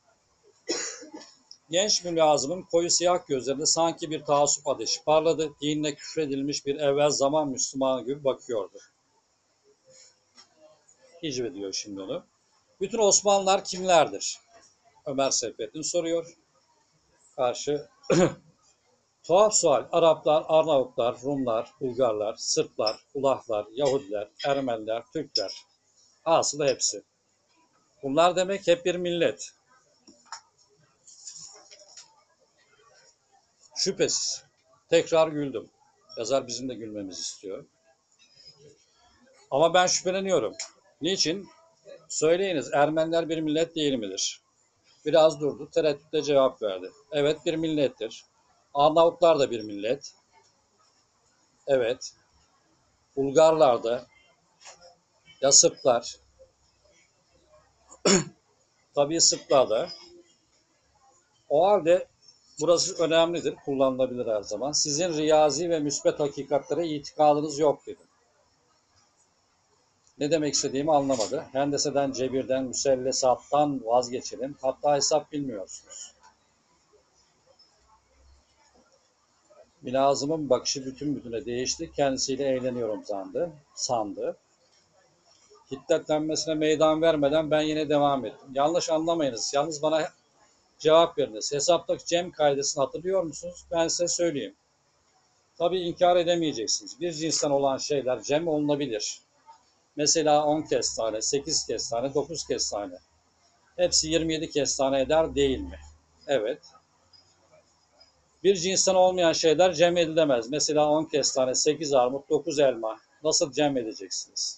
Genç mülazımın koyu siyah gözlerinde sanki bir taassup ateşi parladı. Dinle küfredilmiş bir evvel zaman Müslümanı gibi bakıyordu. Hicve diyor şimdi onu. Bütün Osmanlılar kimlerdir? Ömer Seyfettin soruyor. Karşı tuhaf sual. Araplar, Arnavutlar, Rumlar, Bulgarlar, Sırplar, Ulahlar, Yahudiler, Ermeniler, Türkler. Aslında hepsi. Bunlar demek hep bir millet. Şüphesiz. Tekrar güldüm. Yazar bizim de gülmemizi istiyor. Ama ben şüpheleniyorum. Niçin? Söyleyiniz, Ermeniler bir millet değil midir? Biraz durdu, tereddütle cevap verdi. Evet, bir millettir. Arnavutlar da bir millet. Evet. Bulgarlar da. Ya Sırplar. Tabii Sırplar da. O halde burası önemlidir, kullanılabilir her zaman. Sizin riyazi ve müsbet hakikatlere itikadınız yok dedim. Ne demek istediğimi anlamadı. Hendeseden, cebirden, müsellesattan vazgeçelim. Hatta hesap bilmiyorsunuz. Münazımın bakışı bütün bütüne değişti. Kendisiyle eğleniyorum sandı. Hiddetlenmesine meydan vermeden ben yine devam ettim. Yanlış anlamayınız. Yalnız bana cevap veriniz. Hesaptaki cem kaidesini hatırlıyor musunuz? Ben size söyleyeyim. Tabii inkar edemeyeceksiniz. Bir cinsten olan şeyler cem olunabilir. Mesela 10 kestane, 8 kestane, 9 kestane. Hepsi 27 kestane eder değil mi? Evet. Bir cinsten olmayan şeyler cem edilemez. Mesela 10 kestane, 8 armut, 9 elma. Nasıl cem edeceksiniz?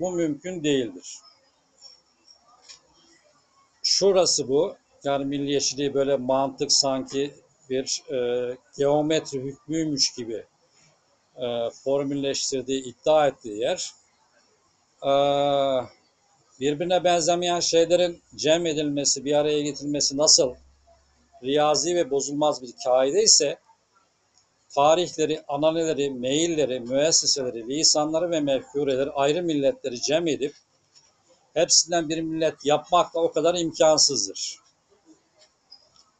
Bu mümkün değildir. Şurası bu. Yani milliyetçiliği böyle mantık sanki bir geometri hükmüymüş gibi formülleştirdiği, iddia ettiği yer. Birbirine benzemeyen şeylerin cem edilmesi, bir araya getirilmesi nasıl riyazi ve bozulmaz bir kaide ise tarihleri, ananeleri, meyilleri, müesseseleri, lisanları ve mefkureleri ayrı milletleri cem edip hepsinden bir millet yapmak da o kadar imkansızdır.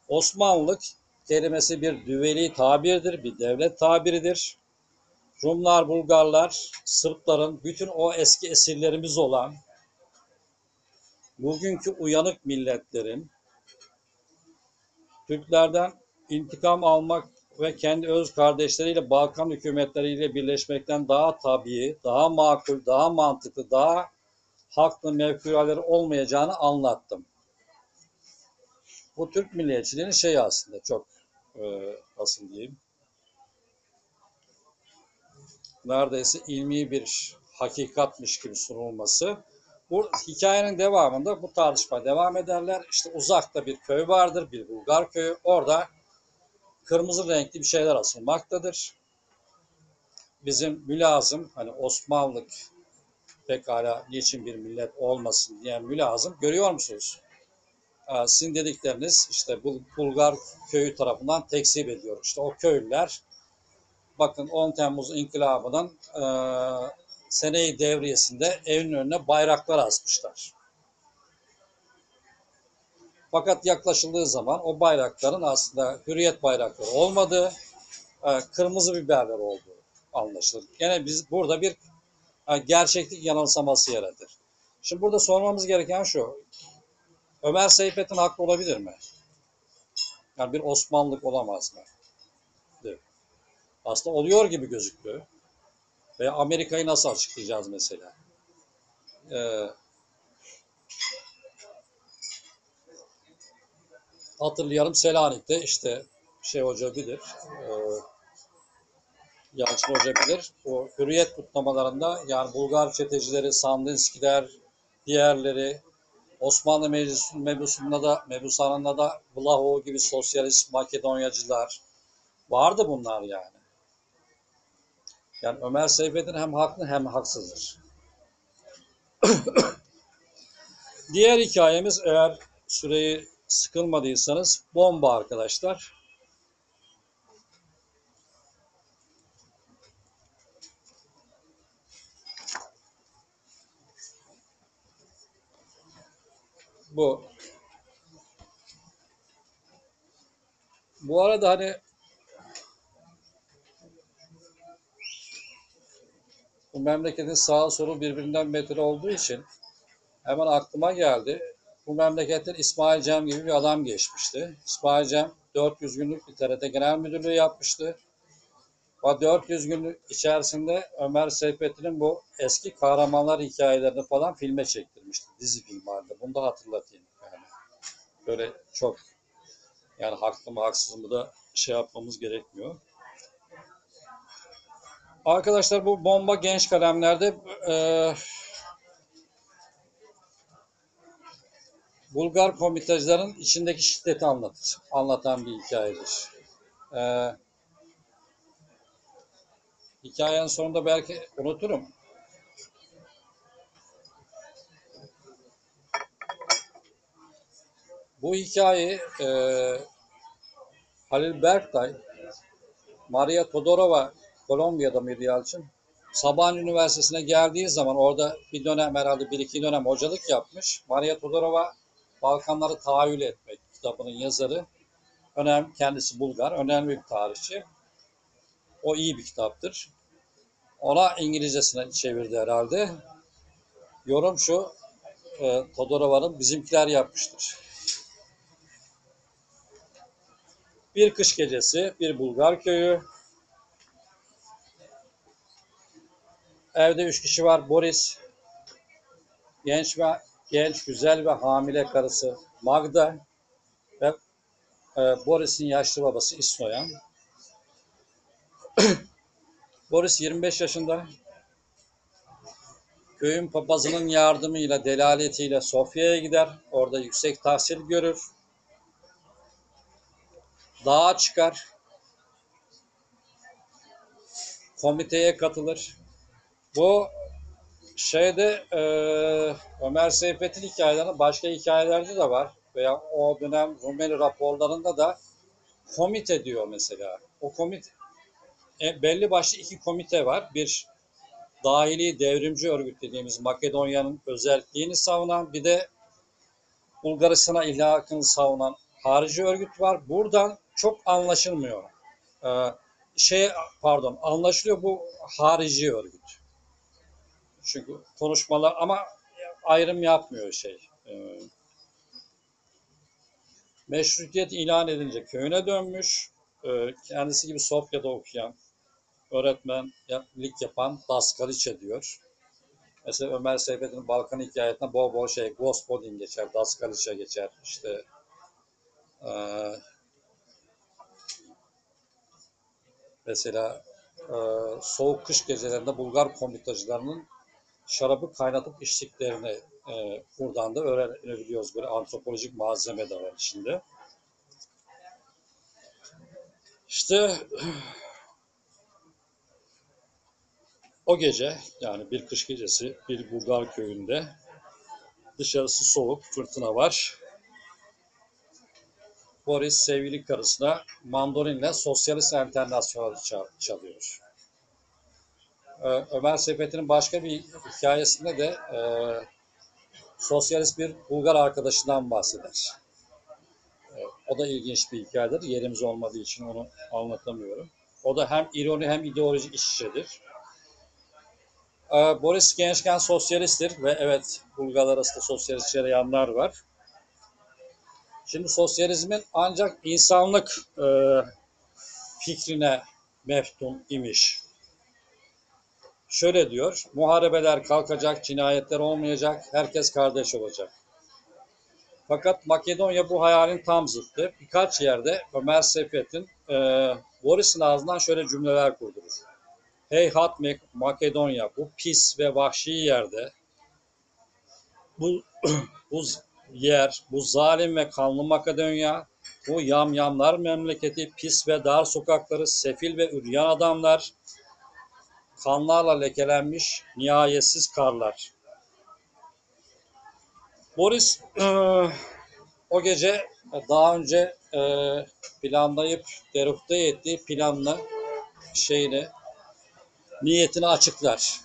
Osmanlılık kelimesi bir düveli tabirdir, bir devlet tabiridir. Rumlar, Bulgarlar, Sırpların, bütün o eski esirlerimiz olan bugünkü uyanık milletlerin Türklerden intikam almak ve kendi öz kardeşleriyle, Balkan hükümetleriyle birleşmekten daha tabii, daha makul, daha mantıklı, daha haklı mevkileri olmayacağını anlattım. Bu Türk milliyetçiliğinin şeyi aslında çok nasıl diyeyim, neredeyse ilmi bir hakikatmiş gibi sunulması. Bu hikayenin devamında bu tartışma devam ederler. İşte uzakta bir köy vardır, bir Bulgar köyü. Orada kırmızı renkli bir şeyler asılmaktadır. Bizim mülazım, hani Osmanlık pekala niçin bir millet olmasın diyen mülazım, görüyor musunuz? Sizin dedikleriniz işte Bulgar köyü tarafından tekzip ediyor. İşte o köylüler, bakın 10 Temmuz İnkılabı'nın seneyi devriyesinde evin önüne bayraklar asmışlar. Fakat yaklaşıldığı zaman o bayrakların aslında hürriyet bayrakları olmadığı, kırmızı biberler olduğu anlaşılır. Gene biz burada bir gerçeklik yanılsaması yaratır. Şimdi burada sormamız gereken şu: Ömer Seyfettin haklı olabilir mi? Yani bir Osmanlık olamaz mı? Değil. Aslında oluyor gibi gözüktü. Ve Amerika'yı nasıl açıklayacağız mesela? Hatırlayalım, Selanik'te işte şey hoca bilir, Yalçın hoca bilir, o hürriyet kutlamalarında yani Bulgar çetecileri, Sandinskiler, diğerleri, Osmanlı mebusanında da Vlaho gibi sosyalist Makedonyacılar vardı, bunlar yani. Yani Ömer Seyfettin hem haklı hem haksızdır. Diğer hikayemiz, eğer süreyi sıkılmadıysanız, bomba arkadaşlar. Bu arada hani bu memleketin sağa solu birbirinden metre olduğu için hemen aklıma geldi. Bu memleketten İsmail Cem gibi bir adam geçmişti. İsmail Cem 400 günlük bir TRT Genel Müdürlüğü yapmıştı. Ve 400 günlük içerisinde Ömer Seyfettin'in bu eski kahramanlar hikayelerini falan filme çektirmişti. Dizi film halinde. Bunu da hatırlatayım. Yani böyle çok, yani haklı mı haksız mı da şey yapmamız gerekmiyor. Arkadaşlar bu bomba genç kalemlerde Bulgar komitacıların içindeki şiddeti anlatan bir hikayedir. Hikayenin sonunda belki unuturum. Bu hikayeyi Halil Berktay, Maria Todorova Kolombiya'da mıydı Yalçın? Sabancı Üniversitesi'ne geldiği zaman orada bir dönem, herhalde bir iki dönem hocalık yapmış. Maria Todorova Balkanları Tahayyül Etmek kitabının yazarı. Önemli, kendisi Bulgar, önemli bir tarihçi. O iyi bir kitaptır. Ona İngilizcesine çevirdi herhalde. Yorum şu, Todorova'nın bizimkiler yapmıştır. Bir kış gecesi, bir Bulgar köyü. Evde 3 kişi var. Boris, genç, güzel ve hamile karısı Magda ve Boris'in yaşlı babası İsnoyan. Boris 25 yaşında. Köyün papazının yardımıyla, delaletiyle Sofya'ya gider. Orada yüksek tahsil görür. Dağa çıkar. Komiteye katılır. Bu şeyde Ömer Seyfettin hikayelerinin başka hikayelerde de var. Veya o dönem Rumeli raporlarında da komite diyor mesela. O komite, belli başlı iki komite var. Bir, dahili devrimci örgüt dediğimiz Makedonya'nın özelliğini savunan, bir de Bulgaristan'a ilhakını savunan harici örgüt var. Buradan çok anlaşılmıyor. anlaşılıyor bu harici örgüt. Çünkü konuşmalar ama ayrım yapmıyor Meşrutiyet ilan edince köyüne dönmüş, kendisi gibi Sofya'da okuyan, öğretmenlik yapan Daskaliçe diyor. Mesela Ömer Seyfettin'in Balkan hikayesinden bol bol Gospodin geçer, Daskaliçe geçer, mesela soğuk kış gecelerinde Bulgar komitacılarının şarabı kaynatıp içtiklerini buradan da öğrenebiliyoruz. Böyle antropolojik malzeme de var içinde. O gece, yani bir kış gecesi bir Bulgar köyünde, dışarısı soğuk, fırtına var. Boris sevgili karısına mandolinle Sosyalist Enternasyonal çalıyor. Ömer Seyfettin'in başka bir hikayesinde de sosyalist bir Bulgar arkadaşından bahseder. O da ilginç bir hikayedir. Yerimiz olmadığı için onu anlatamıyorum. O da hem ironi hem ideolojik işçidir. Boris gençken sosyalisttir ve evet, Bulgarlar arasında sosyalist yanlar var. Şimdi sosyalizmin ancak insanlık fikrine meftun imiş. Şöyle diyor, muharebeler kalkacak, cinayetler olmayacak, herkes kardeş olacak. Fakat Makedonya bu hayalin tam zıttı. Birkaç yerde Ömer Seyfettin Boris'in ağzından şöyle cümleler kurdurur. Heyhat Makedonya, bu pis ve vahşi yerde, bu zalim ve kanlı Makedonya, bu yamyamlar memleketi, pis ve dar sokakları, sefil ve üryan adamlar, kanlarla lekelenmiş nihayetsiz karlar. Boris o gece daha önce planlayıp derufte ettiği planını, niyetini açıklar.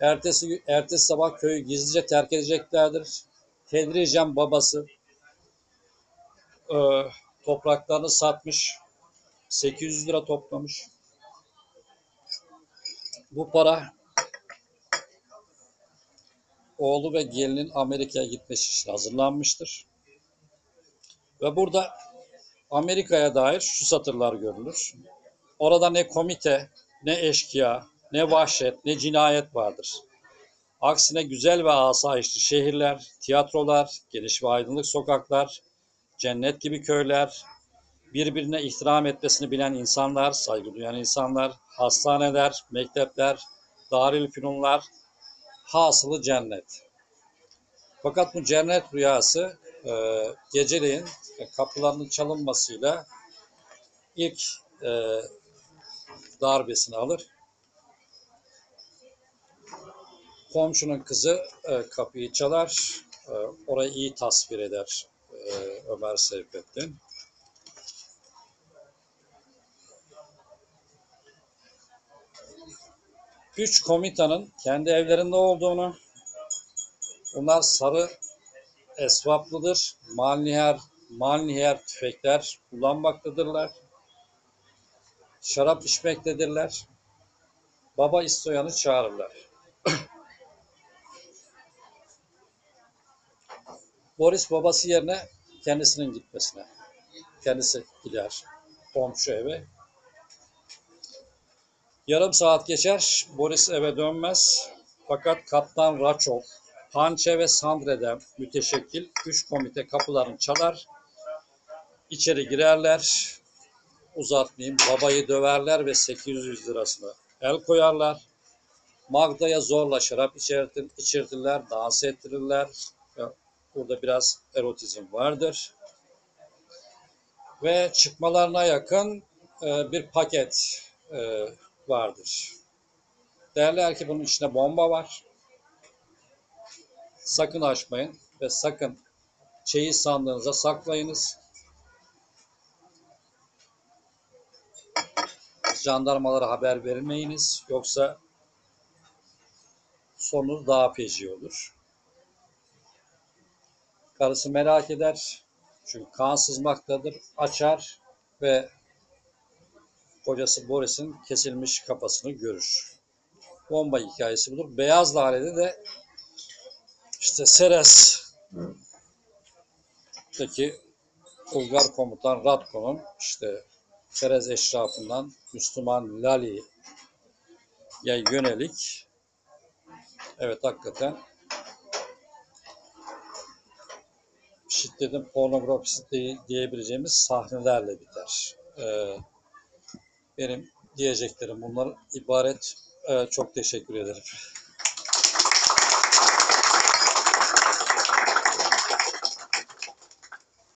Ertesi sabah köyü gizlice terk edeceklerdir. Tedricen babası topraklarını satmış, 800 lira toplamış. Bu para oğlu ve gelinin Amerika'ya gitmesi için hazırlanmıştır. Ve burada Amerika'ya dair şu satırlar görülür. Orada ne komite, ne eşkıya, ne vahşet, ne cinayet vardır. Aksine güzel ve asayişli şehirler, tiyatrolar, geniş ve aydınlık sokaklar, cennet gibi köyler, birbirine ihtiram etmesini bilen insanlar, saygı duyan insanlar, hastaneler, mektepler, darülfünunlar, hasılı cennet. Fakat bu cennet rüyası geceleyin kapılarının çalınmasıyla ilk darbesini alır. Komşunun kızı kapıyı çalar, orayı iyi tasvir eder Ömer Seyfettin. Üç komitanın kendi evlerinde olduğunu, bunlar sarı esvaplıdır, malniher tüfekler kullanmaktadırlar, şarap içmektedirler, Baba İstoyan'ı çağırırlar. Boris babası yerine kendisi gider komşu eve. Yarım saat geçer, Boris eve dönmez. Fakat Kaptan Raçov, Pançe ve Sandre'den müteşekkil 3 komite kapılarını çalar. İçeri girerler, uzatmayayım, babayı döverler ve 800 lirasına el koyarlar. Magda'ya zorla şarap içirtirler, dans ettirirler. Burada biraz erotizm vardır. Ve çıkmalarına yakın bir paket vardır. Derler ki bunun içinde bomba var. Sakın açmayın ve sakın çeyiz sandığınıza saklayınız. Jandarmalara haber vermeyiniz. Yoksa sonunuz daha feci olur. Karısı merak eder. Çünkü kan sızmaktadır. Açar ve kocası Boris'in kesilmiş kafasını görür. Bomba hikayesi budur. Beyaz Lale'de de işte Serez'deki Bulgar komutan Ratko'nun işte Serez eşrafından Müslüman Lali'ye yönelik, evet hakikaten şiddetin pornografisi diyebileceğimiz sahnelerle biter. Benim diyeceklerim bunlar ibaret. Çok teşekkür ederim.